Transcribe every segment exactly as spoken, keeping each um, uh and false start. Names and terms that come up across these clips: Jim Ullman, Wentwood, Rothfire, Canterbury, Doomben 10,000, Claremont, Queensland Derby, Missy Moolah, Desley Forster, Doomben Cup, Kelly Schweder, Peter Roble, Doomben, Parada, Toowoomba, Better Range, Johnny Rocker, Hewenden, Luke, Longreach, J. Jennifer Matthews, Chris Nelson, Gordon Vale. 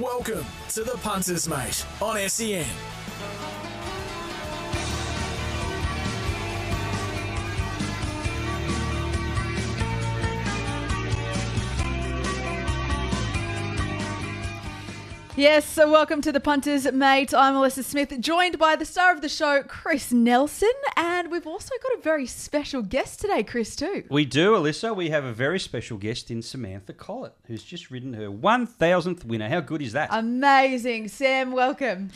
Welcome to The Punters, Mate, on S E N. Yes, so welcome to The Punters, Mate. I'm Alyssa Smith, joined by the star of the show, Chris Nelson. And we've also got a very special guest today, Chris, too. We do, Alyssa. We have a very special guest in Samantha Collett, who's just ridden her one thousandth winner. How good is that? Amazing. Sam, welcome.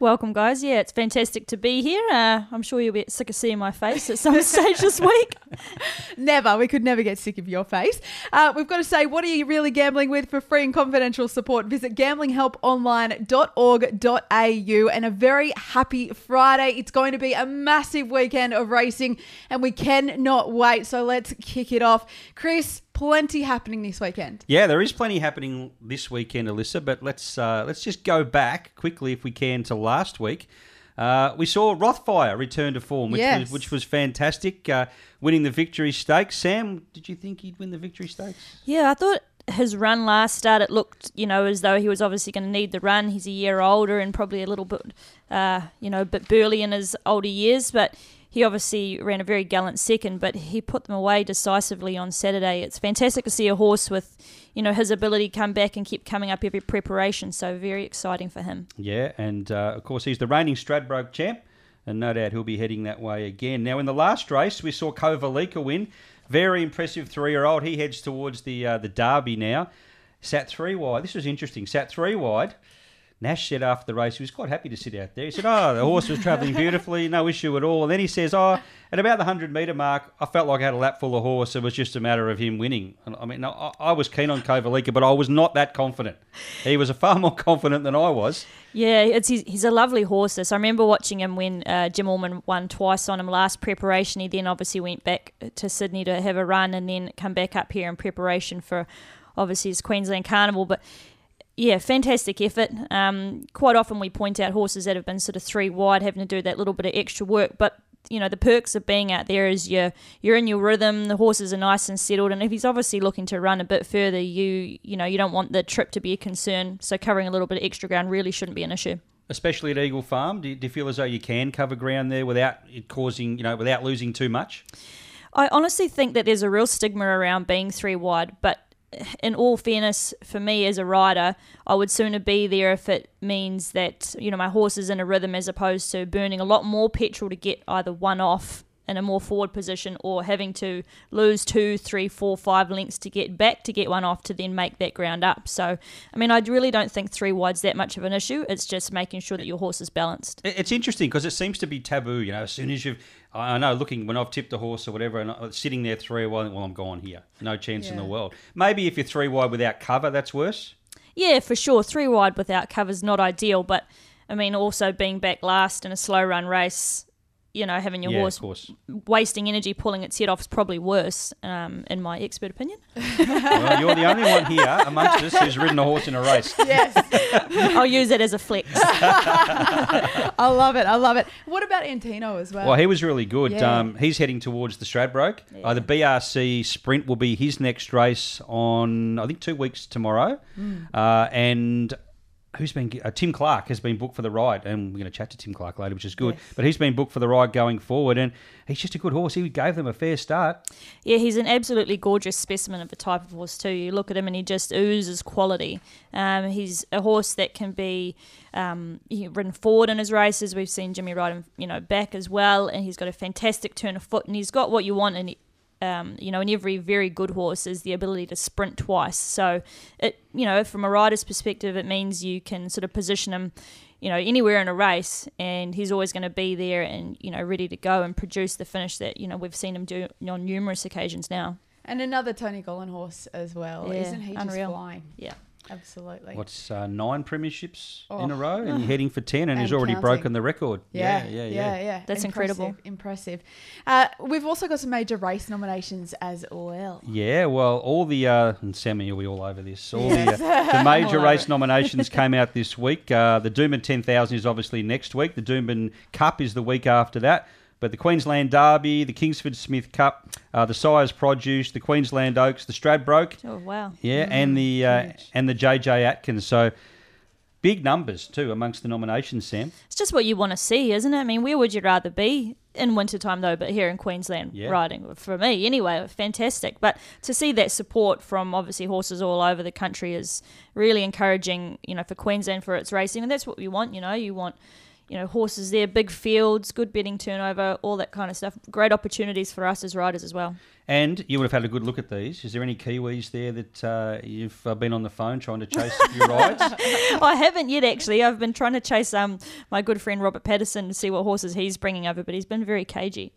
Welcome, guys. Yeah, it's fantastic to be here. Uh, I'm sure you'll get sick of seeing my face at some stage this week. Never. We could never get sick of your face. Uh, we've got to say, what are you really gambling with? For free and confidential support, visit gambling help online dot org dot a u. And a very happy Friday. It's going to be a massive weekend of racing and we cannot wait. So let's kick it off. Chris, plenty happening this weekend. Yeah, there is plenty happening this weekend, Alyssa, but let's uh, let's just go back quickly, if we can, to last week. Uh, we saw Rothfire return to form, which, yes. was, which was fantastic, uh, winning the Victory Stakes. Sam, did you think he'd win the Victory Stakes? Yeah, I thought his run last start, it looked, you know, as though he was obviously going to need the run. He's a year older and probably a little bit, uh, you know, a bit burly in his older years, but he obviously ran a very gallant second, but he put them away decisively on Saturday. It's fantastic to see a horse with, you know, his ability come back and keep coming up every preparation. So very exciting for him. Yeah, and uh, of course he's the reigning Stradbroke champ, and no doubt he'll be heading that way again. Now in the last race, we saw Kovalika win. Very impressive three-year-old. He heads towards the uh, the Derby now. Sat three wide. This was interesting. Sat three wide. Nash said after the race, he was quite happy to sit out there. He said, oh, the horse was travelling beautifully, no issue at all. And then he says, oh, at about the one hundred metre mark, I felt like I had a lap full of horse. It was just a matter of him winning. I mean, I, I was keen on Kovalika, but I was not that confident. He was far more confident than I was. Yeah, it's he's, he's a lovely horse. This I remember watching him when uh, Jim Ullman won twice on him last preparation. He then obviously went back to Sydney to have a run and then come back up here in preparation for, obviously, his Queensland Carnival. But yeah, fantastic effort. Um, quite often we point out horses that have been sort of three wide having to do that little bit of extra work, but you know the perks of being out there is you're you're in your rhythm. The horses are nice and settled, and if he's obviously looking to run a bit further, you you know you don't want the trip to be a concern. So covering a little bit of extra ground really shouldn't be an issue. Especially at Eagle Farm, do you, do you feel as though you can cover ground there without it causing you know without losing too much? I honestly think that there's a real stigma around being three wide, but in all fairness, for me as a rider, I would sooner be there if it means that, you know, my horse is in a rhythm as opposed to burning a lot more petrol to get either one off in a more forward position or having to lose two, three, four, five lengths to get back to get one off to then make that ground up. So, I mean, I really don't think three wide's that much of an issue. It's just making sure that your horse is balanced. It's interesting because it seems to be taboo, you know, as soon as you've, I know, looking, when I've tipped a horse or whatever and I'm sitting there three wide, well, I'm gone here. No chance yeah. in the world. Maybe if you're three wide without cover, that's worse. Yeah, for sure. Three wide without cover is not ideal, but, I mean, also being back last in a slow run race, you know, having your yeah, horse of course. wasting energy pulling its head off is probably worse, um, in my expert opinion. Well, you're the only one here amongst us who's ridden a horse in a race. Yes. I'll use it as a flex. I love it. I love it. What about Antino as well? Well, he was really good. Yeah. Um, he's heading towards the Stradbroke. Yeah. Uh, the B R C Sprint will be his next race on, I think, two weeks tomorrow. Mm. Uh, and Who's been uh, Tim Clark has been booked for the ride, and we're going to chat to Tim Clark later, which is good. Yes. But he's been booked for the ride going forward, and he's just a good horse. He gave them a fair start. Yeah, he's an absolutely gorgeous specimen of a type of horse too. You look at him, and he just oozes quality. Um, he's a horse that can be um, ridden forward in his races. We've seen Jimmy ride him, you know, back as well, and he's got a fantastic turn of foot, and he's got what you want in. Um, you know, in every very good horse is the ability to sprint twice. So, it you know, from a rider's perspective, it means you can sort of position him, you know, anywhere in a race, and he's always going to be there and, you know, ready to go and produce the finish that, you know, we've seen him do on numerous occasions now. And another Tony Gollan horse as well. Yeah, isn't he just unreal. Flying? Yeah. Absolutely. What's uh, nine premierships oh. in a row, and you're heading for ten, and, and he's already counting. broken the record. Yeah, yeah, yeah. yeah. yeah, yeah. That's impressive, incredible. Impressive. Uh, we've also got some major race nominations as well. Yeah, well, all the uh, – and Sammy will be all over this. All yes. the, uh, the major race nominations came out this week. Uh, the Doomben ten thousand is obviously next week. The Doomben Cup is the week after that. But the Queensland Derby, the Kingsford Smith Cup, uh, the Sires Produce, the Queensland Oaks, the Stradbroke. Oh, wow. Yeah, mm-hmm. and the uh, and the J J Atkins. So big numbers too amongst the nominations, Sam. It's just what you want to see, isn't it? I mean, where would you rather be in wintertime though, but here in Queensland yeah. riding? For me anyway, fantastic. But to see that support from obviously horses all over the country is really encouraging, you know, for Queensland, for its racing. And that's what you want, you know. You want... You know, horses there, big fields, good betting turnover, all that kind of stuff. Great opportunities for us as riders as well. And you would have had a good look at these. Is there any Kiwis there that uh, you've uh, been on the phone trying to chase your rides? I haven't yet, actually. I've been trying to chase um my good friend Robert Patterson to see what horses he's bringing over, but he's been very cagey.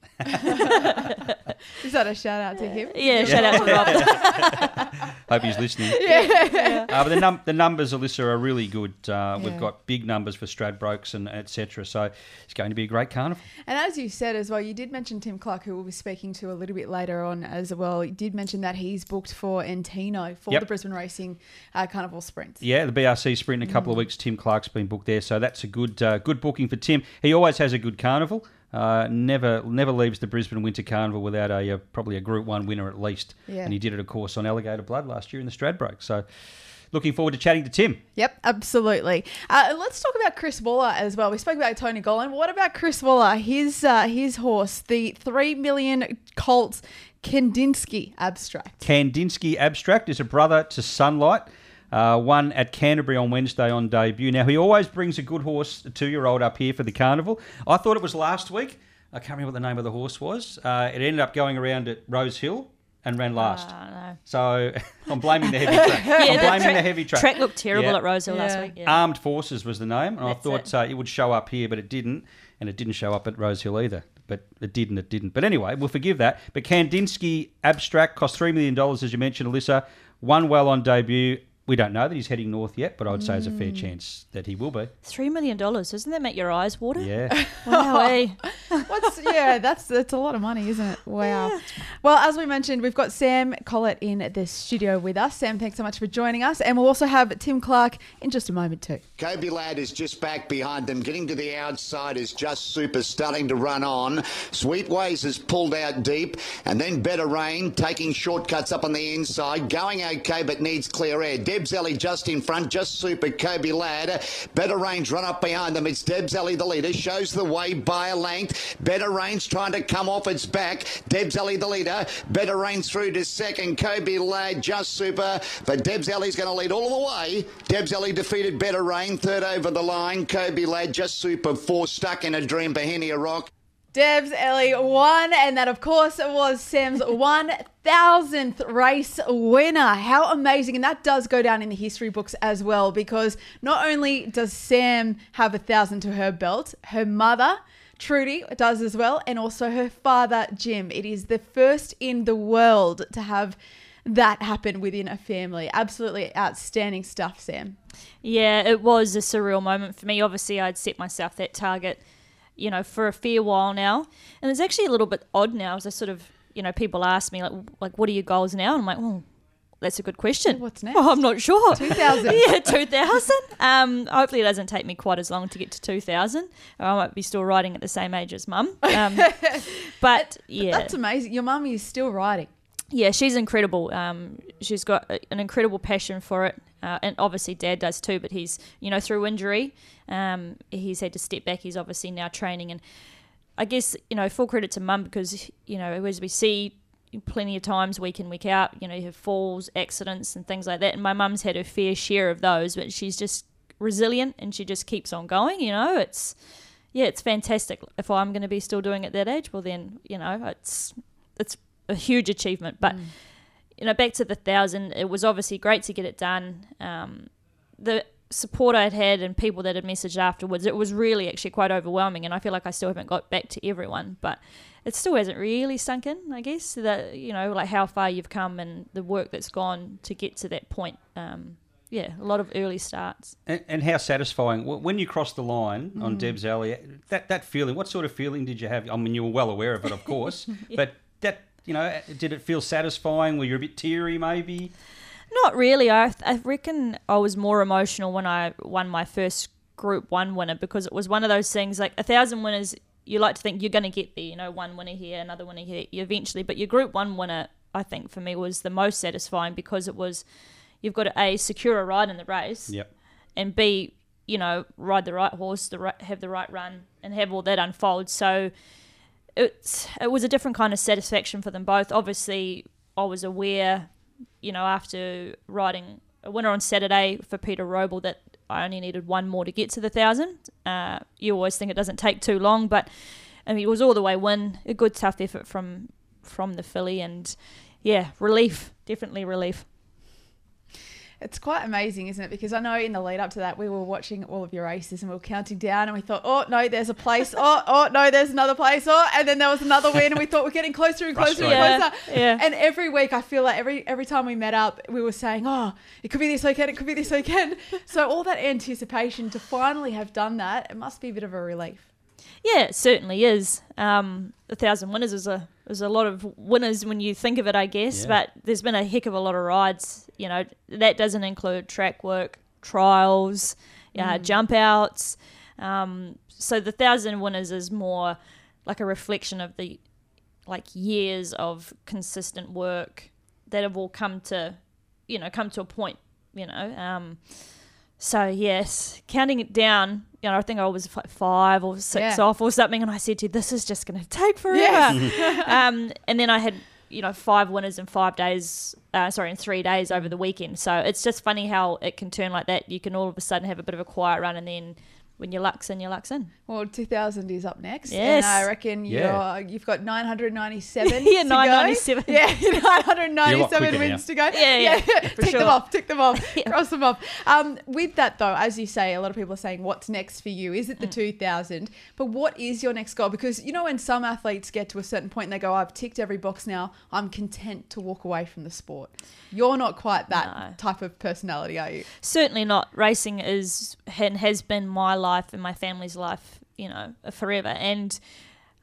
Is that a shout-out to him? Yeah, yeah. shout-out to Robert. Hope he's listening. Yeah. yeah. Uh, but the, num- the numbers, Alyssa, are really good. Uh, yeah. We've got big numbers for Stradbrokes and et cetera, so it's going to be a great carnival. And as you said as well, you did mention Tim Clark, who we'll be speaking to a little bit later on as well. You did mention that he's booked for Antino for yep. the Brisbane Racing uh, Carnival Sprints. Yeah, the B R C Sprint in a couple mm. of weeks. Tim Clark's been booked there, so that's a good uh, good booking for Tim. He always has a good carnival. Uh, never never leaves the Brisbane Winter Carnival without a uh, probably a Group One winner at least. Yeah. And he did it, of course, on Alligator Blood last year in the Stradbroke. So looking forward to chatting to Tim. Yep, absolutely. Uh, let's talk about Chris Waller as well. We spoke about Tony Gollan. What about Chris Waller? His uh, his horse, the three million colt Kandinsky Abstract. Kandinsky Abstract is a brother to Sunlight. Uh, won at Canterbury on Wednesday on debut. Now, he always brings a good horse, a two-year-old, up here for the carnival. I thought it was last week. I can't remember what the name of the horse was. Uh, it ended up going around at Rosehill and ran last. Oh, no. So I'm blaming the heavy track. yeah, I'm blaming the, tra- the heavy track. Track looked terrible yeah. at Rosehill yeah. last week. Yeah. Armed Forces was the name, and That's I thought it. Uh, it would show up here, but it didn't, and it didn't show up at Rosehill either. But it did and it didn't. But anyway, we'll forgive that. But Kandinsky Abstract cost three million dollars, as you mentioned, Alyssa. Won well on debut. We don't know that he's heading north yet, but I'd say there's a fair chance that he will be. Three million dollars, doesn't that make your eyes water? Yeah. Wow. eh? What's, yeah, that's that's a lot of money, isn't it? Wow. Yeah. Well, as we mentioned, we've got Sam Collett in the studio with us. Sam, thanks so much for joining us, and we'll also have Tim Clark in just a moment too. Kobe Ladd is just back behind them, getting to the outside is Just Super starting to run on. Sweetways has pulled out deep, and then Better Rain taking shortcuts up on the inside, going okay, but needs clear air. Debs Ellie just in front, Just Super, Kobe Ladd. Better Range run up behind them. It's Debs Ellie the leader, shows the way by a length. Better Range trying to come off its back. Debs Ellie the leader. Better Range through to second. Kobe Ladd, Just Super. But Debs Ellie's going to lead all the way. Debs Ellie defeated Better Rain, third over the line. Kobe Ladd, Just Super, four, Stuck in a Dream, Bohemia Rock. Debs Ellie won, and that, of course, was Sam's one thousandth race winner. How amazing. And that does go down in the history books as well, because not only does Sam have one thousand to her belt, her mother, Trudy, does as well, and also her father, Jim. It is the first in the world to have that happen within a family. Absolutely outstanding stuff, Sam. Yeah, it was a surreal moment for me. Obviously, I'd set myself that target, you know, for a fair while now. And it's actually a little bit odd now as I sort of, you know, people ask me, like, like what are your goals now? And I'm like, well, that's a good question. What's next? Well, I'm not sure. two thousand. yeah, two thousand. Um, hopefully it doesn't take me quite as long to get to two thousand. I might be still riding at the same age as mum. Um, but, yeah. That's amazing. Your mum is still riding. Yeah, she's incredible. Um, she's got an incredible passion for it. Uh, and obviously Dad does too, but he's, you know, through injury, um, he's had to step back. He's obviously now training. And I guess, you know, full credit to Mum because, you know, as we see plenty of times week in, week out, you know, you have falls, accidents and things like that. And my mum's had her fair share of those, but she's just resilient and she just keeps on going, you know. It's, yeah, it's fantastic. If I'm going to be still doing it at that age, well then, you know, it's it's a huge achievement. But, mm. you know, back to the thousand, it was obviously great to get it done. Um, the support I'd had and people that had messaged afterwards, it was really actually quite overwhelming. And I feel like I still haven't got back to everyone, but it still hasn't really sunk in, I guess, that, you know, like how far you've come and the work that's gone to get to that point. Um, yeah, a lot of early starts. And, and how satisfying. When you crossed the line mm. on Debs Ellie, that, that feeling, what sort of feeling did you have? I mean, you were well aware of it, of course, yeah. but that, you know, did it feel satisfying? Were you a bit teary maybe? Not really. I, I reckon I was more emotional when I won my first Group One winner, because it was one of those things, like a thousand winners, you like to think you're going to get there, you know, one winner here, another winner here eventually. But your Group One winner, I think, for me was the most satisfying, because it was, you've got to A, secure a ride in the race, yep. and B, you know, ride the right horse, the right, have the right run, and have all that unfold. So it's, it was a different kind of satisfaction for them both. Obviously, I was aware, you know, after riding a winner on Saturday for Peter Roble that I only needed one more to get to the thousand. Uh, you always think it doesn't take too long, but I mean, it was all the way win, a good tough effort from from the filly, and yeah, relief, definitely relief. It's quite amazing, isn't it? Because I know in the lead up to that, we were watching all of your races and we were counting down, and we thought, oh no, there's a place. Oh, oh no, there's another place. Oh, and then there was another win, and we thought we're getting closer and closer yeah, and closer. Yeah. And every week, I feel like every every time we met up, we were saying, oh, it could be this weekend, it could be this weekend. So all that anticipation to finally have done that, it must be a bit of a relief. Yeah, it certainly is. Um, a thousand winners is a is a lot of winners when you think of it, I guess. Yeah. But there's been a heck of a lot of rides. You know, that doesn't include track work, trials, mm. uh, jump outs. Um, so the thousand winners is more like a reflection of the like years of consistent work that have all come to, you know, come to a point. You know, um, so yes, counting it down. You know, I think I was like five or six yeah. off or something, and I said to you, this is just going to take forever. Yes. um, and then I had, you know, five winners in five days, uh, sorry, in three days over the weekend. So it's just funny how it can turn like that. You can all of a sudden have a bit of a quiet run, and then when your luck's in, your luck's in. Well, two thousand is up next. Yes. And I reckon yeah. you're, you've got nine hundred ninety-seven yeah, to nine ninety-seven. Go. Yeah, nine hundred ninety-seven wins now. To go. Yeah, yeah. yeah. Tick sure. them off, tick them off, yeah. cross them off. Um, with that, though, as you say, a lot of people are saying, what's next for you? Is it the mm. two thousand? But what is your next goal? Because, you know, when some athletes get to a certain point and they go, I've ticked every box now, I'm content to walk away from the sport. You're not quite that no. type of personality, are you? Certainly not. Racing is and has been my life. life and my family's life, you know, forever. And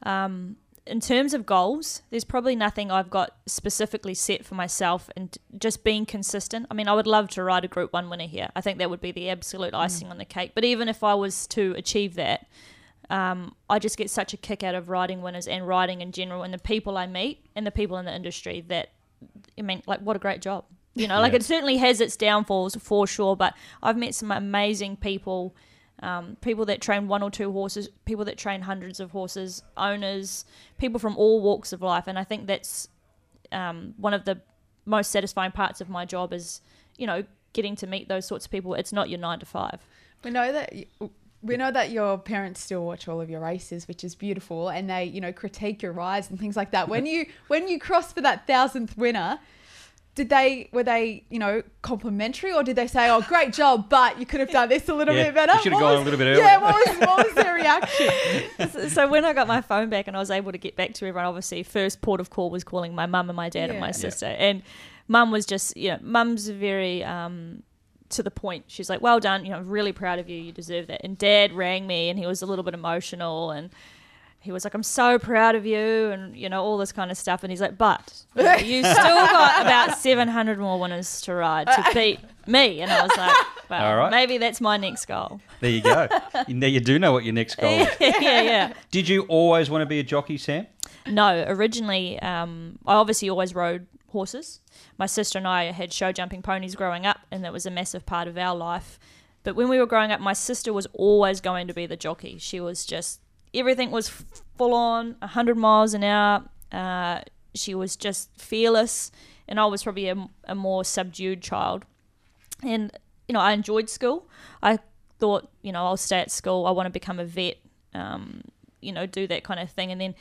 um, in terms of goals, there's probably nothing I've got specifically set for myself, and just being consistent. I mean, I would love to ride a Group One winner here. I think that would be the absolute icing mm. on the cake. But even if I was to achieve that, um, I just get such a kick out of riding winners and riding in general, and the people I meet and the people in the industry that, I mean, like, what a great job. You know, yeah. like, it certainly has its downfalls for sure, but I've met some amazing people. Um, people that train one or two horses, people that train hundreds of horses, owners, people from all walks of life. And I think that's um, one of the most satisfying parts of my job is, you know, getting to meet those sorts of people. It's not your nine to five. We know that we know that your parents still watch all of your races, which is beautiful, and they, you know, critique your rides and things like that. When you when you cross for that thousandth winner, Did they, were they, you know, complimentary, or did they say, oh, great job, but you could have done this a little yeah, bit better? You should have gone was, a little bit earlier. Yeah, what was, what was their reaction? so, so when I got my phone back and I was able to get back to everyone, obviously, first port of call was calling my mum and my dad yeah. and my sister. Yeah. And mum was just, you know, mum's very um, to the point. She's like, well done, you know, I'm really proud of you, you deserve that. And dad rang me and he was a little bit emotional, and he was like, I'm so proud of you, and, you know, all this kind of stuff. And he's like, but you know, you still got about seven hundred more winners to ride to beat me. And I was like, well, all right. Maybe that's my next goal. There you go. Now you do know what your next goal is. yeah, yeah, yeah. Did you always want to be a jockey, Sam? No. Originally, um, I obviously always rode horses. My sister and I had show jumping ponies growing up, and that was a massive part of our life. But when we were growing up, my sister was always going to be the jockey. She was just... Everything was full on, one hundred miles an hour. Uh, she was just fearless, and I was probably a, a more subdued child. And, you know, I enjoyed school. I thought, you know, I'll stay at school. I want to become a vet, um, you know, do that kind of thing. And then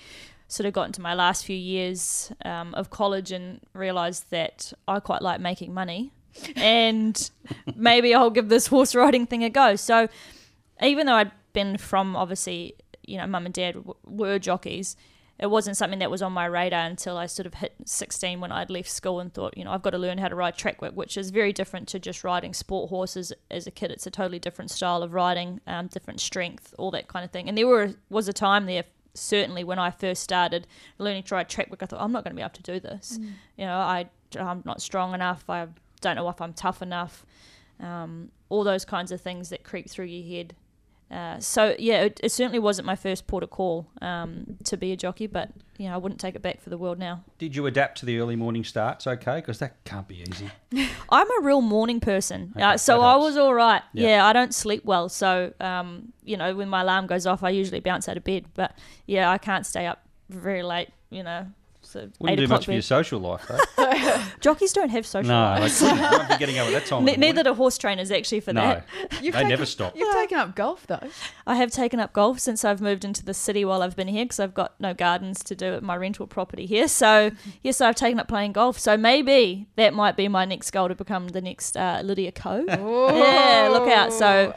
sort of got into my last few years um, of college and realised that I quite like making money and maybe I'll give this horse riding thing a go. So even though I'd been from, obviously, you know, mum and dad w- were jockeys, it wasn't something that was on my radar until I sort of hit sixteen when I'd left school and thought, you know, I've got to learn how to ride track work, which is very different to just riding sport horses as a kid. It's a totally different style of riding, um, different strength, all that kind of thing. And there were was a time there, certainly when I first started learning to ride track work, I thought, I'm not going to be able to do this. Mm. You know, I, I'm not strong enough. I don't know if I'm tough enough. Um, all those kinds of things that creep through your head. Uh, so, yeah, it, it certainly wasn't my first port of call um, to be a jockey, but, you know, I wouldn't take it back for the world now. Did you adapt to the early morning starts okay? Because that can't be easy. I'm a real morning person, okay, uh, so I was all right. Yep. Yeah, I don't sleep well, so, um, you know, when my alarm goes off, I usually bounce out of bed. But, yeah, I can't stay up very late, you know. So wouldn't do much bed. For your social life, though. Jockeys don't have social no, life. No, like, you won't be getting over that time. Ne- neither do horse trainers, actually, for no, that. You've they taken, never stop. You've no. taken up golf, though. I have taken up golf since I've moved into the city while I've been here, because I've got no gardens to do at my rental property here. So, yes, I've taken up playing golf. So maybe that might be my next goal, to become the next uh, Lydia Ko. Yeah, look out. So,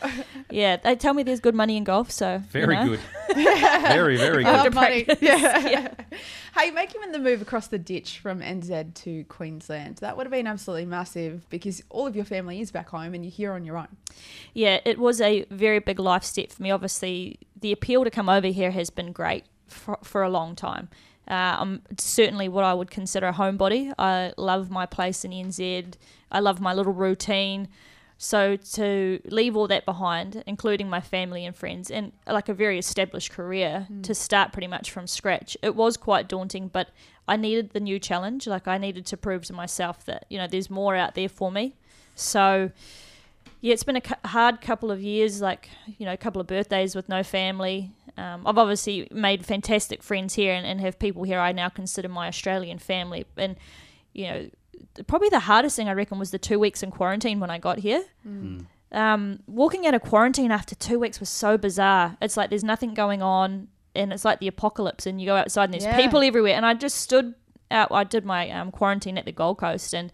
yeah, they tell me there's good money in golf. So Very you know. good. very, very good. Good money. Yeah. yeah. Hey, make him in the move across the ditch from N Z to Queensland. That would have been absolutely massive, because all of your family is back home and you're here on your own. Yeah, it was a very big life step for me. Obviously, the appeal to come over here has been great for, for a long time. Uh, I'm certainly what I would consider a homebody. I love my place in N Z. I love my little routine. So to leave all that behind, including my family and friends, and like a very established career, mm. to start pretty much from scratch, it was quite daunting, but I needed the new challenge. Like, I needed to prove to myself that, you know, there's more out there for me. So, yeah, it's been a hard couple of years, like, you know, a couple of birthdays with no family. Um, I've obviously made fantastic friends here and, and have people here I now consider my Australian family. And, you know, probably the hardest thing I reckon was the two weeks in quarantine when I got here. Mm. Um, walking out of quarantine after two weeks was so bizarre. It's like there's nothing going on, and it's like the apocalypse, and you go outside and there's yeah. people everywhere. And I just stood out. I did my um, quarantine at the Gold Coast, and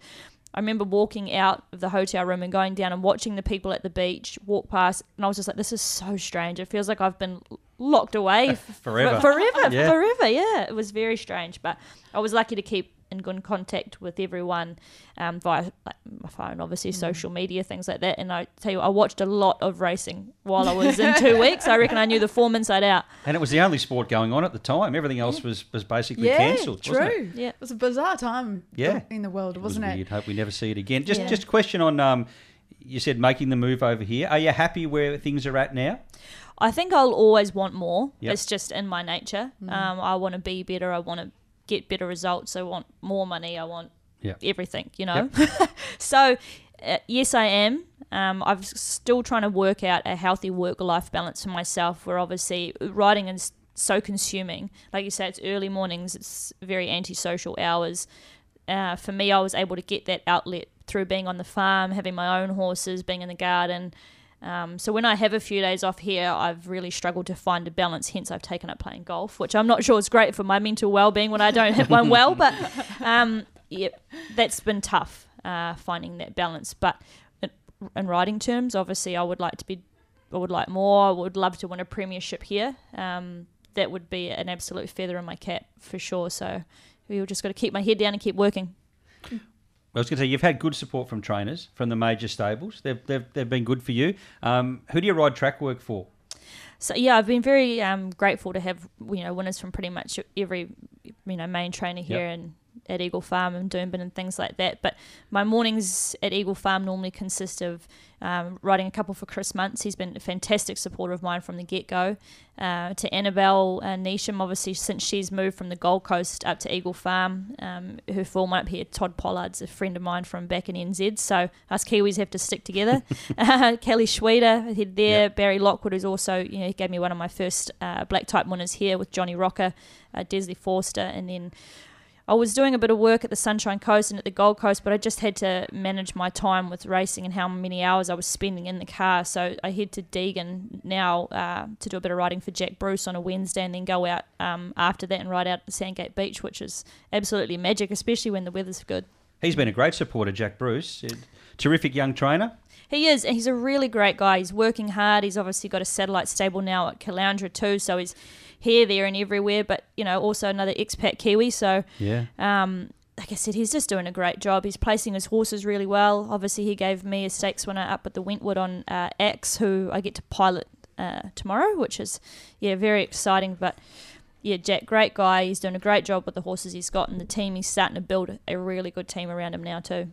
I remember walking out of the hotel room and going down and watching the people at the beach walk past, and I was just like, this is so strange. It feels like I've been locked away forever. For, forever, yeah. forever, yeah. It was very strange, but I was lucky to keep in good contact with everyone um, via like, my phone, obviously, mm. social media, things like that. And I tell you, I watched a lot of racing while I was in two weeks. I reckon I knew the form inside out. And it was the only sport going on at the time. Everything else yeah. was, was basically yeah, cancelled, true. wasn't it? Yeah, it was a bizarre time yeah. in the world, wasn't it? Was it? Weird. Hope we never see it again. Just, yeah. just a question on, um, you said making the move over here. Are you happy where things are at now? I think I'll always want more. Yep. It's just in my nature. Mm. Um, I want to be better. I want to get better results. I want more money. I want yep. everything, you know. Yep. So uh, yes, I am. Um, I'm still trying to work out a healthy work-life balance for myself, where obviously riding is so consuming. Like you say, it's early mornings. It's very antisocial hours. Uh, for me, I was able to get that outlet through being on the farm, having my own horses, being in the garden. Um, so when I have a few days off here, I've really struggled to find a balance, hence I've taken up playing golf, which I'm not sure is great for my mental well-being when I don't hit one well, but um, yeah, that's been tough, uh, finding that balance. But in, in riding terms, obviously I would like to be, I would like more, I would love to win a premiership here. Um, that would be an absolute feather in my cap for sure, so we've just got to keep my head down and keep working. I was going to say, you've had good support from trainers, from the major stables. They've they've, they've been good for you. Um, who do you ride track work for? So yeah, I've been very um, grateful to have, you know, winners from pretty much every, you know, main trainer here yep. and at Eagle Farm and Doomben and things like that. But my mornings at Eagle Farm normally consist of um, riding a couple for Chris Muntz. He's been a fantastic supporter of mine from the get-go. Uh, to Annabelle uh, Neesham, obviously, since she's moved from the Gold Coast up to Eagle Farm, um, her form up here, Todd Pollard's a friend of mine from back in N Z, so us Kiwis have to stick together. uh, Kelly Schweder, head there. Yep. Barry Lockwood is also, you know, he gave me one of my first uh, black type winners here with Johnny Rocker, uh, Desley Forster, and then I was doing a bit of work at the Sunshine Coast and at the Gold Coast, but I just had to manage my time with racing and how many hours I was spending in the car. So I head to Deegan now uh, to do a bit of riding for Jack Bruce on a Wednesday, and then go out um, after that and ride out at the Sandgate Beach, which is absolutely magic, especially when the weather's good. He's been a great supporter, Jack Bruce. Terrific young trainer. He is. He's a really great guy. He's working hard. He's obviously got a satellite stable now at Caloundra too, so he's here, there and everywhere, but, you know, also another expat Kiwi. So, yeah. um, like I said, he's just doing a great job. He's placing his horses really well. Obviously, he gave me a stakes winner up at the Wentwood on uh, Axe, who I get to pilot uh, tomorrow, which is, yeah, very exciting. But, yeah, Jack, great guy. He's doing a great job with the horses he's got and the team. He's starting to build a really good team around him now too.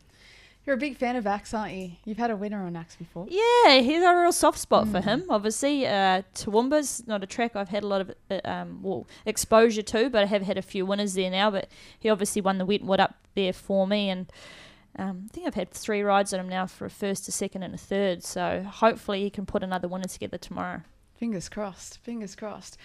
You're a big fan of Axe, aren't you? You've had a winner on Axe before. Yeah, he's a real soft spot mm. for him. Obviously, uh, Toowoomba's not a track I've had a lot of uh, um, well, exposure to, but I have had a few winners there now. But he obviously won the Wentwood up there for me, and um, I think I've had three rides on him now for a first, a second and a third. So hopefully he can put another winner together tomorrow. Fingers crossed, fingers crossed.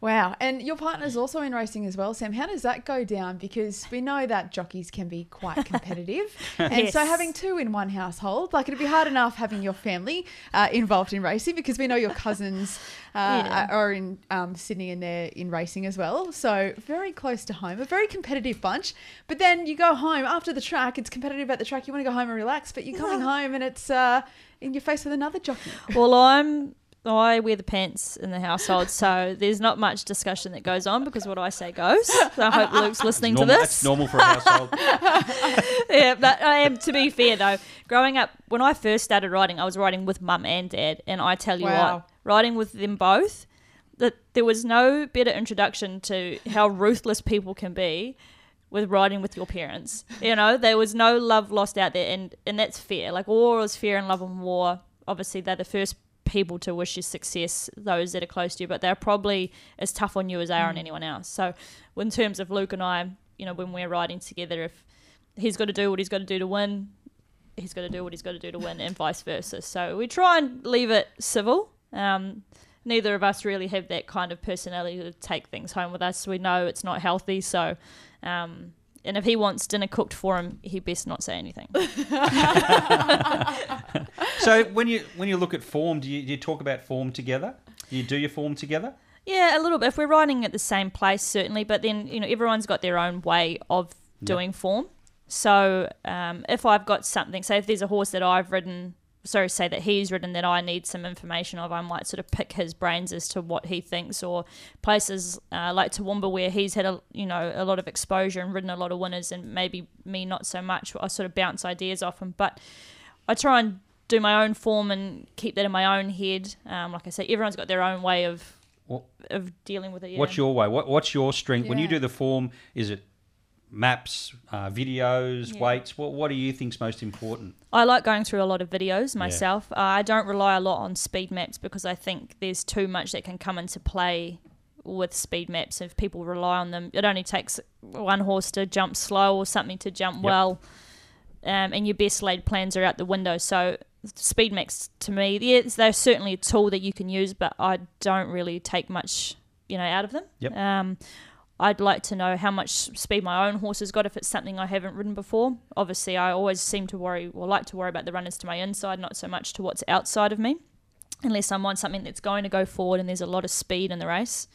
Wow. And your partner's also in racing as well, Sam. How does that go down? Because we know that jockeys can be quite competitive. And yes. so having two in one household, like it'd be hard enough having your family uh, involved in racing, because we know your cousins uh, yeah. are in um, Sydney and they're in racing as well. So very close to home, a very competitive bunch. But then you go home after the track, it's competitive at the track. You want to go home and relax, but you're coming home and it's uh, in your face with another jockey. Well, I'm... I wear the pants in the household, so there's not much discussion that goes on, because what I say goes. So I hope Luke's listening normal, to this. That's normal for a household. Yeah, but I am, to be fair though, growing up, when I first started riding, I was riding with mum and dad, and I tell you wow. what, riding with them both, that there was no better introduction to how ruthless people can be with riding with your parents. You know, there was no love lost out there, and, and that's fair. Like, war is fair and love and war. Obviously, they're the first people to wish you success, those that are close to you, but they're probably as tough on you as they are mm. on anyone else. So in terms of Luke and I, you know, when we're riding together, if he's got to do what he's got to do to win, he's got to do what he's got to do to win, and vice versa. So we try and leave it civil. Um, neither of us really have that kind of personality to take things home with us. We know it's not healthy, so um and if he wants dinner cooked for him, he best not say anything. So when you when you look at form, do you, do you talk about form together? Do you do your form together? Yeah, a little bit. If we're riding at the same place, certainly. But then, you know, everyone's got their own way of doing yep. form. So um, if I've got something, say if there's a horse that I've ridden, sorry, say that he's ridden that I need some information of, I might sort of pick his brains as to what he thinks, or places uh, like Toowoomba where he's had a you know a lot of exposure and ridden a lot of winners, and maybe me not so much. I sort of bounce ideas off him, but I try and do my own form and keep that in my own head. Um, like I say, everyone's got their own way of what, of dealing with it. Yeah. What's your way? What What's your strength yeah. when you do the form? Is it maps, uh, videos, yeah. weights? What What do you think's most important? I like going through a lot of videos myself. Yeah. Uh, I don't rely a lot on speed maps, because I think there's too much that can come into play with speed maps. If people rely on them, it only takes one horse to jump slow or something to jump yep. well, um, and your best laid plans are out the window. So speed maps, to me, yeah, they're certainly a tool that you can use, but I don't really take much, you know, out of them. Yep. Um, I'd like to know how much speed my own horse has got if it's something I haven't ridden before. Obviously, I always seem to worry or like to worry about the runners to my inside, not so much to what's outside of me, unless I'm on something that's going to go forward and there's a lot of speed in the race.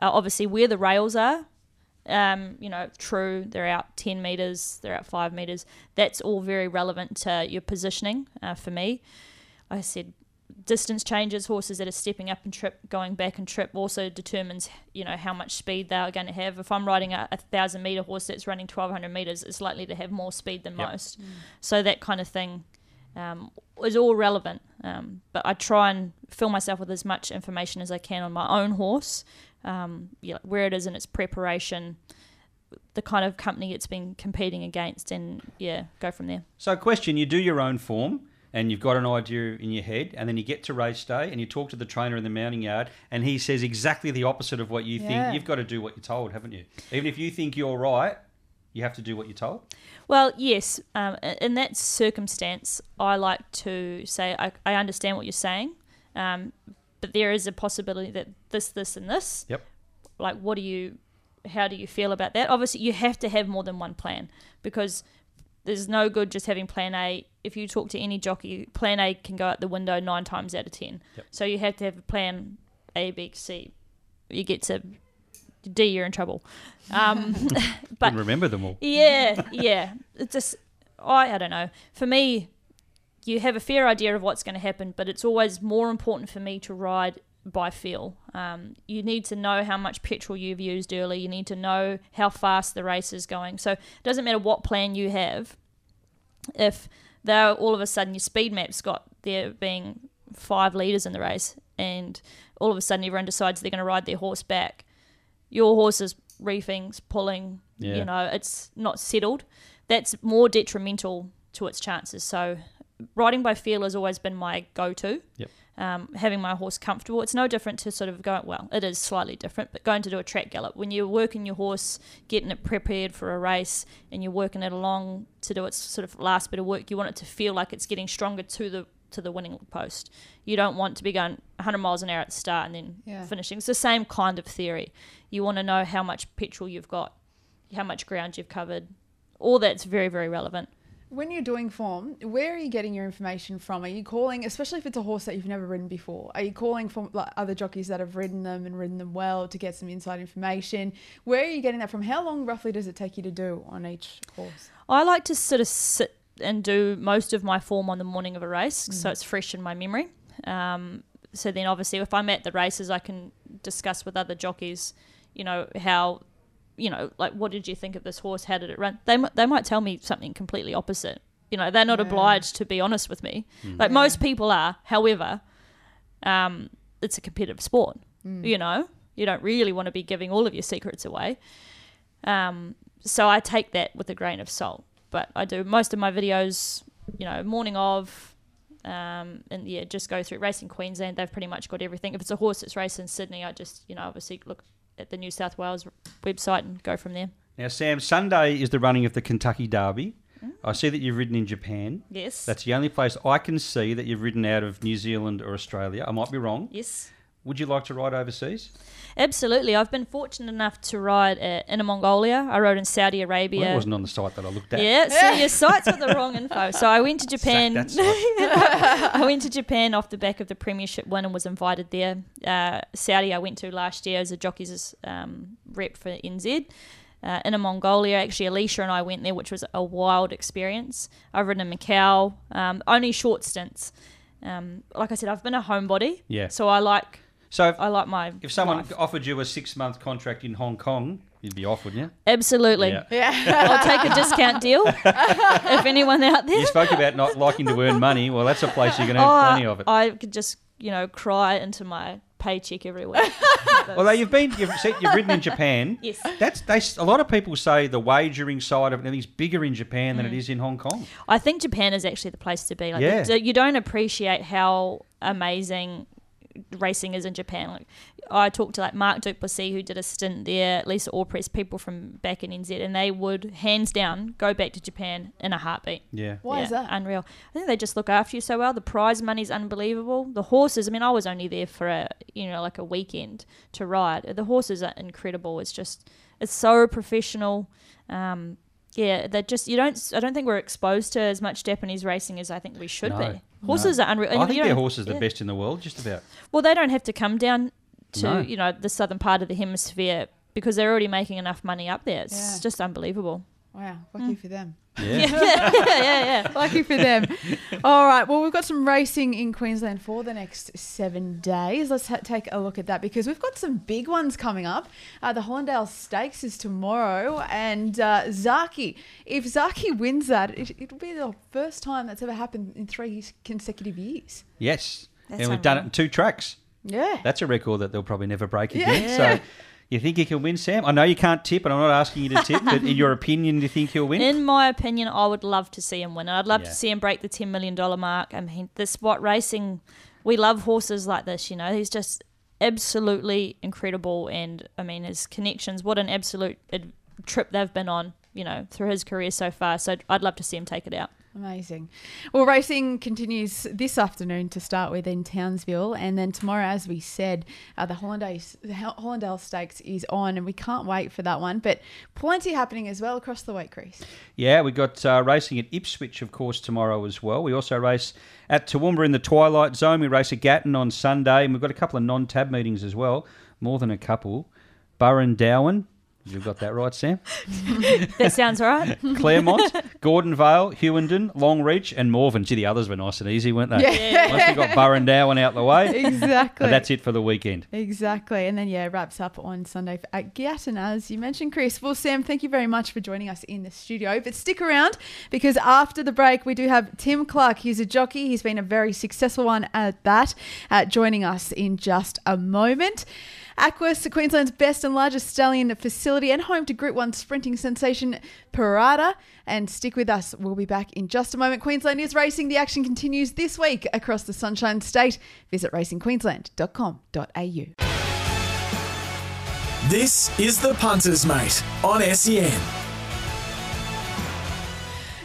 Uh, obviously, where the rails are, um, you know, true, they're out ten metres, they're out five metres. That's all very relevant to your positioning uh, for me. Like I said, distance changes, horses that are stepping up and trip, going back and trip, also determines, you know, how much speed they are going to have. If I'm riding a, a thousand metre horse that's running twelve hundred metres, it's likely to have more speed than yep. most. Mm. So that kind of thing um, is all relevant. Um, but I try and fill myself with as much information as I can on my own horse, um, you know, where it is in its preparation, the kind of company it's been competing against, and yeah, go from there. So question, you do your own form, and you've got an idea in your head, and then you get to race day and you talk to the trainer in the mounting yard and he says exactly the opposite of what you yeah. think. You've got to do what you're told, haven't you? Even if you think you're right, you have to do what you're told. Well, yes. Um, in that circumstance, I like to say, I, I understand what you're saying, um, but there is a possibility that this, this and this. Yep. Like, what do you, how do you feel about that? Obviously, you have to have more than one plan, because there's no good just having plan A. If you talk to any jockey, plan A can go out the window nine times out of ten. Yep. So you have to have a plan A, B, C. You get to D, you're in trouble. Um, but and remember them all. Yeah, yeah. It's just, I, I don't know. For me, you have a fair idea of what's going to happen, but it's always more important for me to ride by feel. Um, you need to know how much petrol you've used early. You need to know how fast the race is going. So it doesn't matter what plan you have. If there all of a sudden your speed map's got there being five leaders in the race, and all of a sudden everyone decides they're going to ride their horse back, your horse is reefing, pulling, yeah. you know, it's not settled. That's more detrimental to its chances. So riding by feel has always been my go-to. Yep. Um, having my horse comfortable. It's no different to sort of going, well, it is slightly different, but going to do a track gallop. When you're working your horse, getting it prepared for a race, and you're working it along to do its sort of last bit of work, you want it to feel like it's getting stronger to the to the winning post. You don't want to be going one hundred miles an hour at the start and then yeah. finishing. It's the same kind of theory. You want to know how much petrol you've got, how much ground you've covered. All that's very, very relevant. When you're doing form, where are you getting your information from? Are you calling, especially if it's a horse that you've never ridden before, are you calling from like, other jockeys that have ridden them and ridden them well to get some inside information? Where are you getting that from? How long roughly does it take you to do on each horse? I like to sort of sit and do most of my form on the morning of a race, mm. so it's fresh in my memory. Um, so then obviously if I'm at the races, I can discuss with other jockeys, you know, how... you know, like, what did you think of this horse? How did it run? They they might tell me something completely opposite. You know, they're not yeah. obliged to be honest with me. Mm. Like yeah. most people are. However, um, it's a competitive sport. Mm. You know, you don't really want to be giving all of your secrets away. Um, so I take that with a grain of salt. But I do most of my videos, you know, morning of, um, and yeah, just go through Racing Queensland. They've pretty much got everything. If it's a horse that's racing in Sydney, I just, you know, obviously look at the New South Wales website and go from there. Now, Sam, Sunday is the running of the Kentucky Derby. Mm. I see that you've ridden in Japan. Yes. That's the only place I can see that you've ridden out of New Zealand or Australia. I might be wrong. Yes. Would you like to ride overseas? Absolutely. I've been fortunate enough to ride at Inner Mongolia. I rode in Saudi Arabia. Well, it wasn't on the site that I looked at. Yeah, so your site's got the wrong info. So I went to Japan. Sack, I went to Japan off the back of the Premiership win and was invited there. Uh, Saudi I went to last year as a jockey's um, rep for N Z. Uh, Inner Mongolia, actually Alicia and I went there, which was a wild experience. I've ridden in Macau, um, only short stints. Um, like I said, I've been a homebody. Yeah. So I like... So if, I like my if someone life. offered you a six-month contract in Hong Kong, you'd be off, wouldn't you? Absolutely. Yeah. yeah. I'll take a discount deal if anyone out there. You spoke about not liking to earn money. Well, that's a place you're going to oh, have plenty of it. I could just, you know, cry into my paycheck every week. Although you've been, you've, you've ridden in Japan. Yes. That's they. A lot of people say the wagering side of it is bigger in Japan mm. than it is in Hong Kong. I think Japan is actually the place to be. Like, yeah. You don't appreciate how amazing racing is in Japan. Like, I talked to like Mark Duplessis, who did a stint there, Lisa Orpress, people from back in N Z, and they would hands down go back to Japan in a heartbeat. Yeah. Why yeah, is that? Unreal. I think they just look after you so well. The prize money's unbelievable. The horses, I mean, I was only there for a, you know, like a weekend to ride. The horses are incredible. It's just, it's so professional. Um, yeah, they're just, you don't, I don't think we're exposed to as much Japanese racing as I think we should no. be. Horses no. are unreal. And I think their horses are yeah. the best in the world, just about. Well, they don't have to come down to no. you know the southern part of the hemisphere because they're already making enough money up there. It's yeah. just unbelievable. Wow, lucky mm. for them. Yeah. yeah, yeah, yeah, yeah. Lucky for them. All right, well, we've got some racing in Queensland for the next seven days. Let's ha- take a look at that because we've got some big ones coming up. Uh, the Hollandale Stakes is tomorrow, and uh, Zaki. If Zaki wins that, it, it'll be the first time that's ever happened in three consecutive years. Yes, that's and we've done it in two tracks. Yeah. That's a record that they'll probably never break again. Yeah. So. You think he can win, Sam? I know you can't tip, and I'm not asking you to tip, but in your opinion, do you think he'll win? In my opinion, I would love to see him win. I'd love yeah. to see him break the ten million dollars mark. I mean, the spot racing, we love horses like this, you know. He's just absolutely incredible. And, I mean, his connections, what an absolute ad- trip they've been on, you know, through his career so far. So I'd love to see him take it out. Amazing. Well, racing continues this afternoon to start with in Townsville, and then tomorrow, as we said, uh, the Hollandale, the Hollandale Stakes is on, and we can't wait for that one. But plenty happening as well across the weight crease. Yeah, we got uh, racing at Ipswich, of course, tomorrow as well. We also race at Toowoomba in the Twilight Zone. We race at Gatton on Sunday, and we've got a couple of non-tab meetings as well, more than a couple. Burrandowan, You got that right, Sam? That sounds right. Claremont, Gordon Vale, Hewenden, Longreach and Morven. Gee, the others were nice and easy, weren't they? Yeah. Once we got Burrandowan out the way. Exactly. And that's it for the weekend. Exactly. And then, yeah, wraps up on Sunday at Gatton, as you mentioned, Chris. Well, Sam, thank you very much for joining us in the studio. But stick around, because after the break, we do have Tim Clark. He's a jockey. He's been a very successful one at that, uh, joining us in just a moment. Aquas, Queensland's best and largest stallion facility and home to Group one sprinting sensation Parada. And stick with us. We'll be back in just a moment. Queensland is racing. The action continues this week across the Sunshine State. Visit racing queensland dot com dot a u. This is The Punters, Mate on S E N.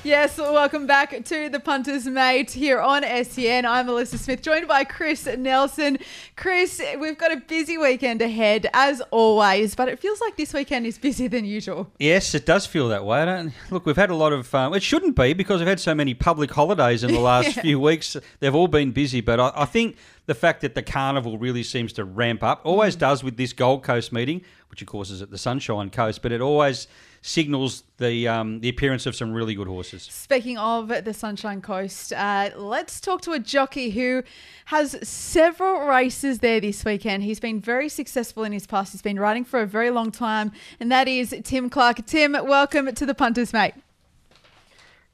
Yes, welcome back to The Punters, Mate here on S E N. I'm Alyssa Smith, joined by Chris Nelson. Chris, we've got a busy weekend ahead, as always, but it feels like this weekend is busier than usual. Yes, it does feel that way. I don't, look, we've had a lot of um, – it shouldn't be, because we've had so many public holidays in the last yeah. few weeks. They've all been busy, but I, I think – the fact that the carnival really seems to ramp up, always does with this Gold Coast meeting, which of course is at the Sunshine Coast, but it always signals the um, the appearance of some really good horses. Speaking of the Sunshine Coast, uh, let's talk to a jockey who has several races there this weekend. He's been very successful in his past. He's been riding for a very long time, and that is Tim Clark. Tim, welcome to The Punters, Mate.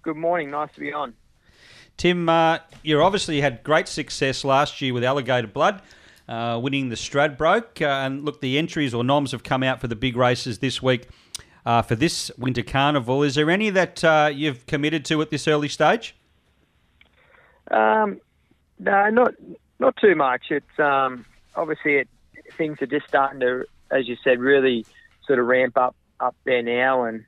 Good morning. Nice to be on. Tim, uh, you obviously had great success last year with Alligator Blood, uh, winning the Stradbroke. Uh, and look, the entries or noms have come out for the big races this week uh, for this winter carnival. Is there any that uh, you've committed to at this early stage? Um, no, not not too much. It's um, obviously it, things are just starting to, as you said, really sort of ramp up up there now. And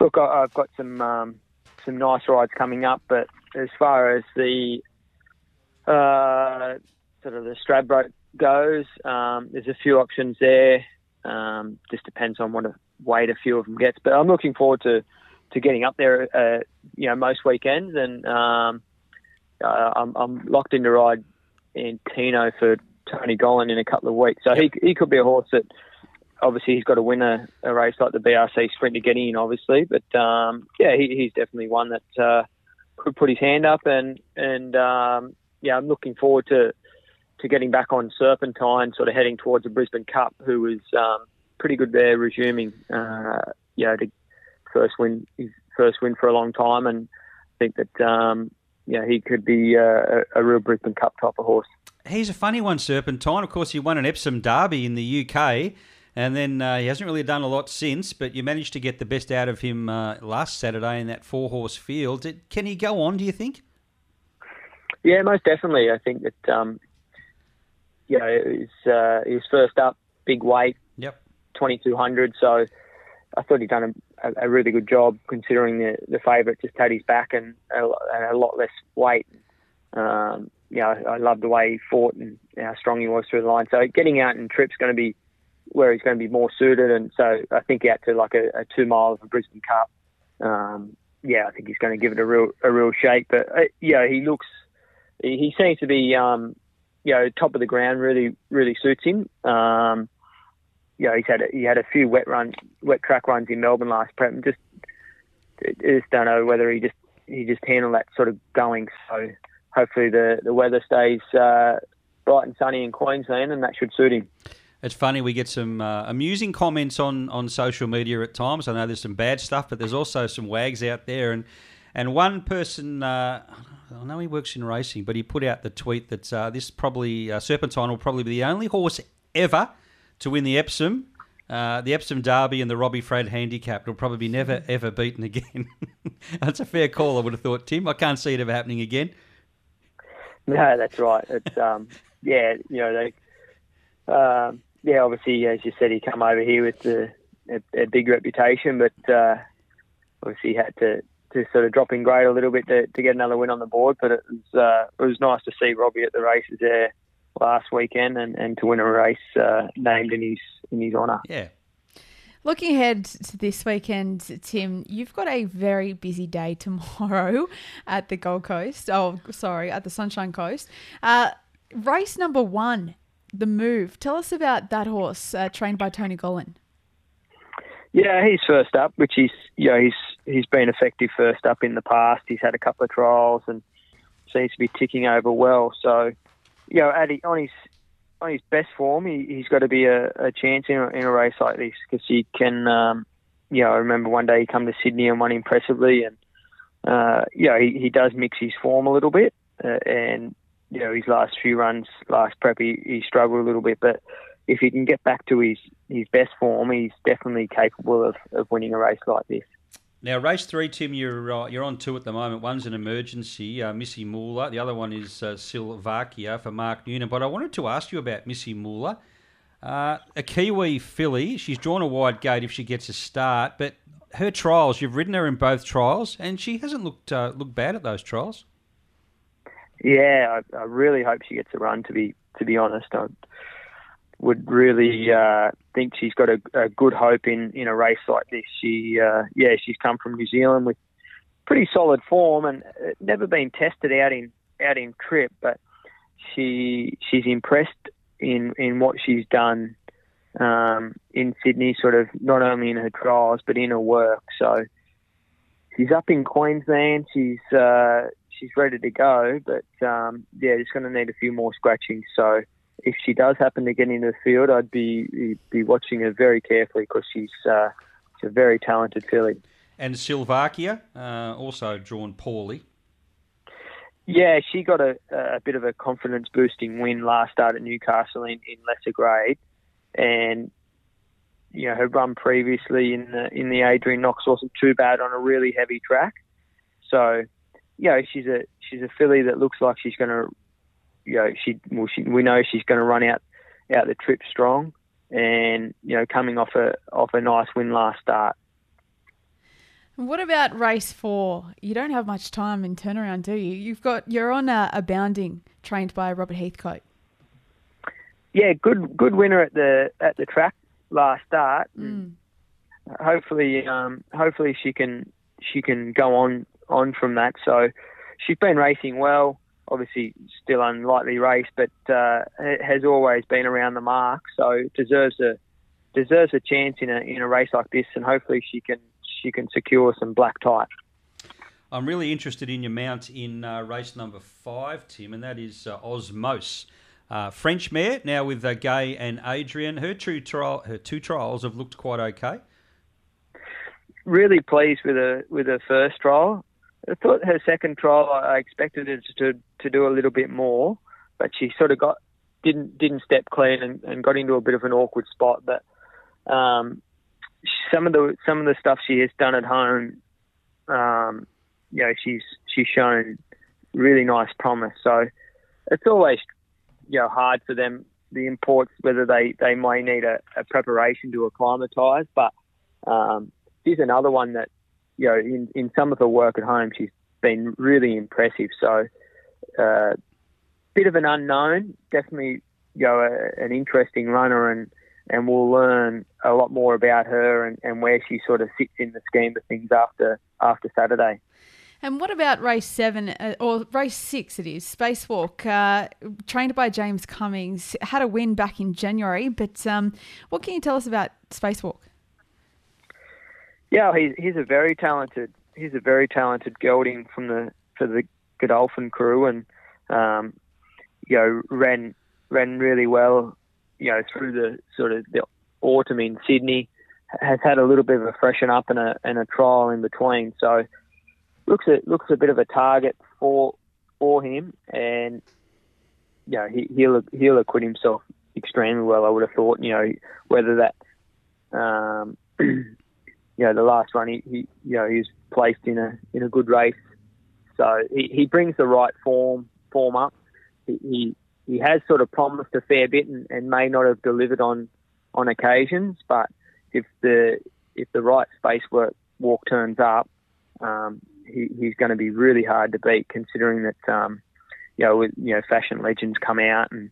look, I, I've got some um, some nice rides coming up, but as far as the uh, sort of the Stradbroke goes, um, there's a few options there. Um, just depends on what a weight a few of them gets. But I'm looking forward to, to getting up there, uh, you know, most weekends. And um, uh, I'm, I'm locked in to ride Antino for Tony Gollan in a couple of weeks. So yep. he he could be a horse that, obviously, he's got to win a, a race like the B R C Sprint to get in, obviously. But, um, yeah, he, he's definitely one that... Uh, could put his hand up, and and um, yeah, I'm looking forward to to getting back on Serpentine, sort of heading towards the Brisbane Cup, who was um, pretty good there, resuming, uh, you know, to first win his first win for a long time, and I think that um, yeah, he could be uh, a, a real Brisbane Cup type of horse. He's a funny one, Serpentine. Of course, he won an Epsom Derby in the U K, and then uh, he hasn't really done a lot since, but you managed to get the best out of him uh, last Saturday in that four-horse field. Did, can he go on, do you think? Yeah, most definitely. I think that, um, you know, it was, uh, he was first up, big weight, yep, twenty-two hundred. So I thought he'd done a, a really good job, considering the, the favourite just had his back and a, and a lot less weight. Um, you know, I, I loved the way he fought and how strong he was through the line. So getting out in trip's going to be where he's going to be more suited, and so I think out to like a, a two mile of a Brisbane Cup, um, yeah, I think he's going to give it a real a real shake. But uh, yeah, he looks, he, he seems to be, um, you know, top of the ground really really suits him. Um, you know, he's had a, he had a few wet run wet track runs in Melbourne last prep, and just I just don't know whether he just he just handled that sort of going. So hopefully the the weather stays uh, bright and sunny in Queensland, and that should suit him. It's funny, we get some uh, amusing comments on, on social media at times. I know there's some bad stuff, but there's also some wags out there. And and one person, uh, I know he works in racing, but he put out the tweet that uh, this probably, uh, Serpentine will probably be the only horse ever to win the Epsom, uh, the Epsom Derby and the Robbie Fred Handicap. It'll probably be never, ever beaten again. That's a fair call, I would have thought, Tim. I can't see it ever happening again. No, that's right. It's um, yeah, you know, they... Um, yeah, obviously, as you said, he come over here with a, a, a big reputation, but uh, obviously he had to, to sort of drop in grade a little bit to, to get another win on the board. But it was uh, it was nice to see Robbie at the races there last weekend, and, and to win a race uh, named in his in his honour. Yeah. Looking ahead to this weekend, Tim, you've got a very busy day tomorrow at the Gold Coast. Oh, sorry, at the Sunshine Coast. Uh, race number one. The Move. Tell us about that horse uh, trained by Tony Gollan. Yeah, he's first up, which he's you know he's he's been effective first up in the past. He's had a couple of trials and seems to be ticking over well. So, you know, at, on his on his best form, he, he's got to be a, a chance in a, in a race like this because he can. Um, you know, I remember one day he came to Sydney and won impressively, and uh, you know he, he does mix his form a little bit, uh, and you know his last few runs, last prep, he, he struggled a little bit, but. If he can get back to his, his best form, he's definitely capable of, of winning a race like this. Now, race three, Tim, you're uh, you're on two at the moment. One's an emergency, uh, Missy Moolah. The other one is uh, Silvakia for Mark Noonan. But I wanted to ask you about Missy Moolah, uh, a Kiwi filly. She's drawn a wide gate if she gets a start, but her trials, you've ridden her in both trials, and she hasn't looked uh, looked bad at those trials. Yeah, I, I really hope she gets a run. To be to be honest, I. would really uh, think she's got a, a good hope in, in a race like this. She, uh, yeah, she's come from New Zealand with pretty solid form and never been tested out in out in trip, but she she's impressed in, in what she's done um, in Sydney, sort of not only in her trials but in her work. So she's up in Queensland. She's uh, she's ready to go, but um, yeah, just going to need a few more scratchings. So. If she does happen to get into the field, I'd be be watching her very carefully because she's, uh, she's a very talented filly. And Silvakia, uh, also drawn poorly. Yeah, she got a, a bit of a confidence-boosting win last start at Newcastle in, in lesser grade, and you know her run previously in the in the Adrian Knox wasn't too bad on a really heavy track. So, you know, she's a she's a filly that looks like she's going to. You know, she, well, she, we know she's going to run out, out the trip strong, and you know, coming off a off a nice win last start. What about race four? You don't have much time in turnaround, do you? You've got you're on a, a bounding trained by Robert Heathcote. Yeah, good good winner at the at the track last start. Mm. Hopefully, um, hopefully she can she can go on on from that. So she's been racing well. Obviously, still unlikely race, but uh, has always been around the mark, so deserves a deserves a chance in a in a race like this, and hopefully she can she can secure some black type. I'm really interested in your mount in uh, race number five, Tim, and that is uh, Osmos, uh, French mare. Now with uh, Gay and Adrian, her two trial her two trials have looked quite okay. Really pleased with her with her first trial. I thought her second trial, I expected her to to do a little bit more, but she sort of got didn't didn't step clean and, and got into a bit of an awkward spot. But um, some of the some of the stuff she has done at home, um, you know, she's she's shown really nice promise. So it's always you know hard for them the imports whether they they may need a, a preparation to acclimatise. But um, she's another one that. You know, in, in some of her work at home, she's been really impressive. So, a uh, bit of an unknown, definitely, you know, a, an interesting runner, and, and we'll learn a lot more about her and, and where she sort of sits in the scheme of things after after Saturday. And what about race seven, uh, or race six it is, Spacewalk, uh, trained by James Cummings, had a win back in January, but um, what can you tell us about Spacewalk? Yeah, he's he's a very talented he's a very talented gelding from the for the Godolphin crew, and um, you know ran ran really well, you know through the sort of the autumn in Sydney, has had a little bit of a freshen up and a and a trial in between, so looks a, looks a bit of a target for for him, and you know he he'll he'll acquit himself extremely well, I would have thought, you know whether that. Um, You know, the last run, he, he you know, he was placed in a in a good race, so he, he brings the right form form up. He, he he has sort of promised a fair bit and, and may not have delivered on on occasions, but if the if the right space work walk turns up, um, he, he's going to be really hard to beat. Considering that um, you know, with, you know, fashion legends come out and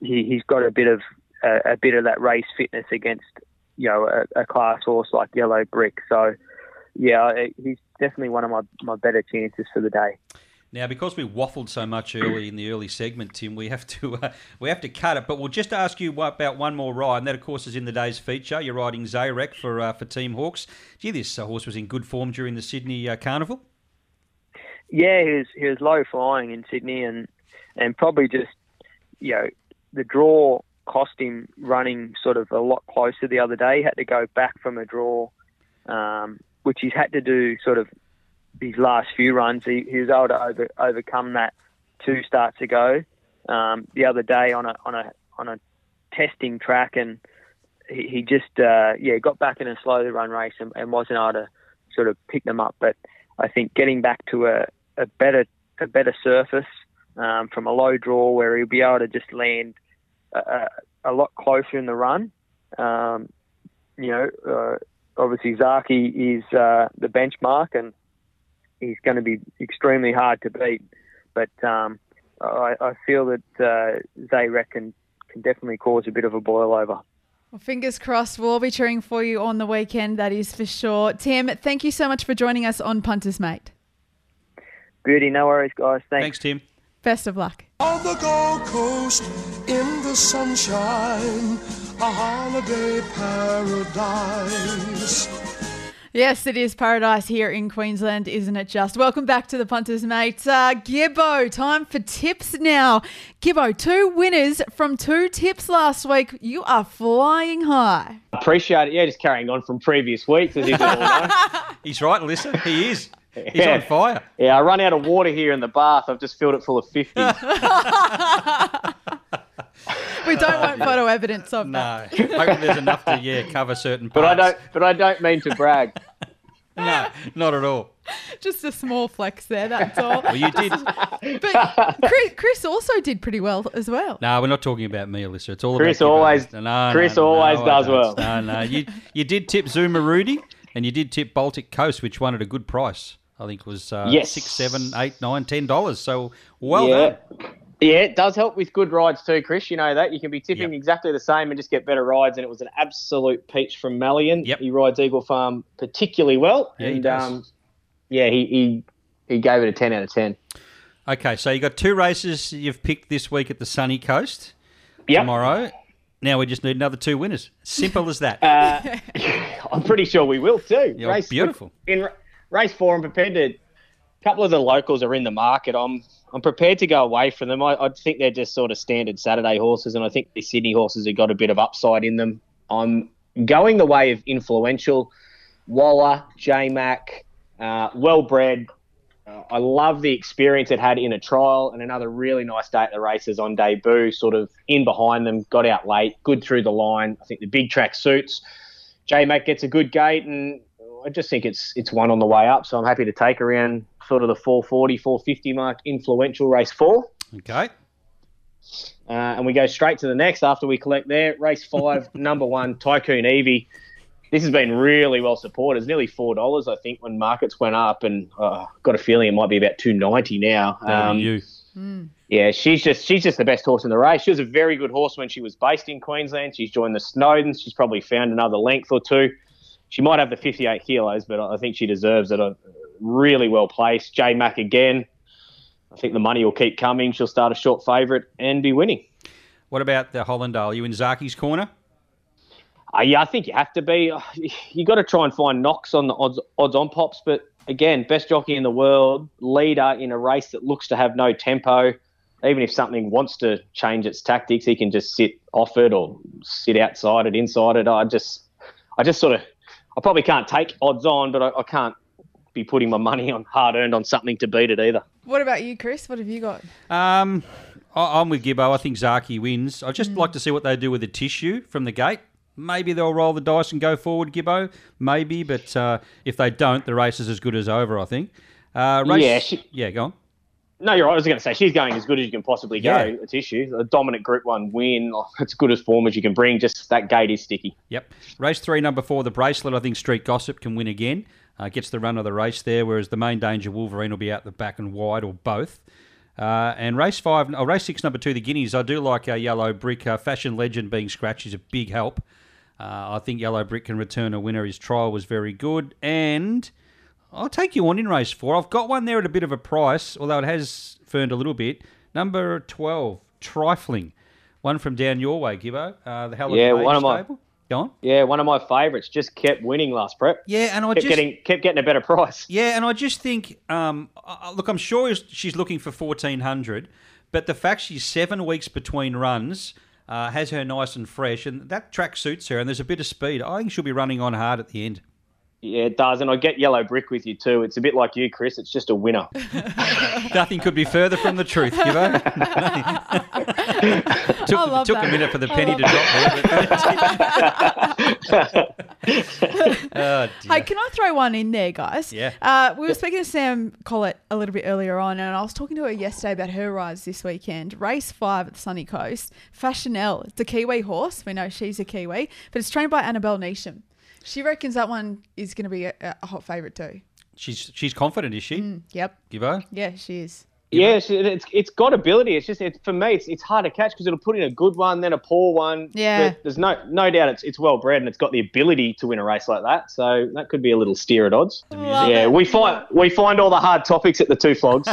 he he's got a bit of a, a bit of that race fitness against. You know, a, a class horse like Yellow Brick. So, yeah, he's definitely one of my, my better chances for the day. Now, because we waffled so much early in the early segment, Tim, we have to uh, we have to cut it. But we'll just ask you about one more ride, and that, of course, is in the day's feature. You're riding Zarek for uh, for Team Hawks. Gee, this uh, horse was in good form during the Sydney uh, Carnival. Yeah, he was he was low flying in Sydney, and and probably just you know the draw cost him running sort of a lot closer the other day. He had to go back from a draw, um, which he's had to do sort of. His last few runs, he, he was able to over, overcome that two starts ago. Um, the other day on a on a on a testing track, and he, he just uh, yeah got back in a slowly run race and, and wasn't able to sort of pick them up. But I think getting back to a, a better a better surface um, from a low draw where he'll be able to just land a, a lot closer in the run. Um, you know, uh, obviously Zaki is uh, the benchmark and. He's going to be extremely hard to beat, but um, I, I feel that uh, Zarek can, can definitely cause a bit of a boil over. Well, fingers crossed. We'll all be cheering for you on the weekend, that is for sure. Tim, thank you so much for joining us on Punters Mate. Beauty, no worries, guys. Thanks. Thanks, Tim. Best of luck. On the Gold Coast, in the sunshine, a holiday paradise. Yes, it is paradise here in Queensland, isn't it just? Welcome back to the Punters, mates. Uh, Gibbo, time for tips now. Gibbo, two winners from two tips last week. You are flying high. Appreciate it. Yeah, just carrying on from previous weeks. As he's, he's right, listen, he is. He's yeah. on fire. Yeah, I run out of water here in the bath. I've just filled it full of fifties. We don't want photo evidence of no. that. No, hopefully there's enough to yeah cover certain parts. But I don't. But I don't mean to brag. No, not at all. Just a small flex there, that's all. Well, you did. But Chris, Chris also did pretty well as well. No, we're not talking about me, Alyssa. It's all Chris about always, you, no, Chris no, no, always. Chris no, always does well. No, no, you you did tip Zuma Rudy, and you did tip Baltic Coast, which won at a good price. I think it was uh, yes. six, seven, eight, nine, ten dollars. So well yeah. done. Yeah, it does help with good rides too, Chris. You know that. You can be tipping yep. exactly the same and just get better rides, and it was an absolute peach from Mallion. Yep. He rides Eagle Farm particularly well. Yeah, and, he does. Um, yeah, he, he, he gave it a ten out of ten. Okay, so you got two races you've picked this week at the Sunny Coast yep. tomorrow. Now we just need another two winners. Simple as that. Uh, I'm pretty sure we will too. Yeah, race, beautiful. In race four, I'm prepared to... A couple of the locals are in the market. I'm I'm prepared to go away from them. I, I think they're just sort of standard Saturday horses, and I think the Sydney horses have got a bit of upside in them. I'm going the way of Influential, Waller, J-Mac, uh, well-bred. Uh, I love the experience it had in a trial and another really nice day at the races on debut, sort of in behind them, got out late, good through the line. I think the big track suits. J-Mac gets a good gate, and I just think it's it's one on the way up, so I'm happy to take around sort of the four forty, four fifty mark, Influential race four. Okay. Uh, and we go straight to the next after we collect there. Race five, number one, Tycoon Evie. This has been really well supported. It's nearly four dollars, I think, when markets went up, and uh, got a feeling it might be about two ninety now. Um, you. Mm. Yeah, she's just she's just the best horse in the race. She was a very good horse when she was based in Queensland. She's joined the Snowdens. She's probably found another length or two. She might have the fifty-eight kilos, but I think she deserves it. Really well placed. J-Mac again. I think the money will keep coming. She'll start a short favourite and be winning. What about the Hollandale? Are you in Zaki's corner? Uh, yeah, I think you have to be. You got to try and find knocks on the odds, odds on pops. But again, best jockey in the world, leader in a race that looks to have no tempo. Even if something wants to change its tactics, he can just sit off it or sit outside it, inside it. I just, I just sort of. I probably can't take odds on, but I, I can't be putting my money on hard-earned on something to beat it either. What about you, Chris? What have you got? Um, I, I'm with Gibbo. I think Zaki wins. I'd just mm. like to see what they do with the tissue from the gate. Maybe they'll roll the dice and go forward, Gibbo. Maybe, but uh, if they don't, the race is as good as over, I think. Uh, race, yeah, she, yeah, go on. No, you're right. I was going to say she's going as good as you can possibly go. Yeah. The tissue, a dominant Group One win. Oh, it's good as form as you can bring. Just that gate is sticky. Yep. Race three, number four, the Bracelet. I think Street Gossip can win again. Uh, gets the run of the race there, whereas the Main Danger Wolverine will be out the back and wide or both. Uh, and race five, oh, race six, number two, the Guineas. I do like a Yellow Brick. Uh, Fashion Legend being scratched is a big help. Uh, I think Yellow Brick can return a winner. His trial was very good, and I'll take you on in race four. I've got one there at a bit of a price, although it has ferned a little bit. Number twelve, Trifling. One from down your way, Gibbo. Uh, the Halloween yeah, one of my, stable. Go on. Yeah, one of my favourites. Just kept winning last prep. Yeah, and I kept just... Getting, kept getting a better price. Yeah, and I just think... Um, uh, look, I'm sure she's looking for fourteen hundred, but the fact she's seven weeks between runs... Uh, has her nice and fresh, and that track suits her, and there's a bit of speed. I think she'll be running on hard at the end. Yeah, it does, and I get Yellow Brick with you too. It's a bit like you, Chris. It's just a winner. Nothing could be further from the truth, Gibbo. took I love took that. a minute for the I penny to drop there. But... oh, hey, can I throw one in there, guys? Yeah. Uh, we were speaking to Sam Collett a little bit earlier on, and I was talking to her yesterday about her rides this weekend. Race five at the Sunny Coast. Fashionelle. It's a Kiwi horse. We know she's a Kiwi, but it's trained by Annabelle Neesham. She reckons that one is going to be a, a hot favourite too. She's she's confident, is she? Mm, yep. Gibbo? Yeah, she is. Yeah, she, it's it's got ability. It's just it's, for me, it's it's hard to catch because it'll put in a good one, then a poor one. Yeah. But there's no no doubt it's it's well bred and it's got the ability to win a race like that. So that could be a little steer at odds. Love yeah, it. we find we find all the hard topics at the Two Flogs.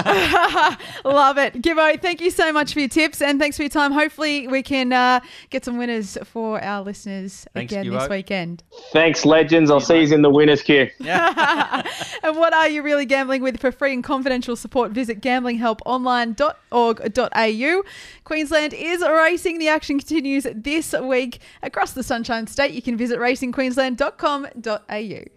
Love it, Gibbo. Thank you so much for your tips and thanks for your time. Hopefully we can uh, get some winners for our listeners thanks, again Gibbo. This weekend. Thanks, legends. I'll see you in the winners' queue. Yeah. And what are you really gambling with? For free and confidential support, visit Gambling Help. help online dot org dot a u. Queensland is racing. The action continues this week across the Sunshine State. You can visit racing queensland dot com dot a u.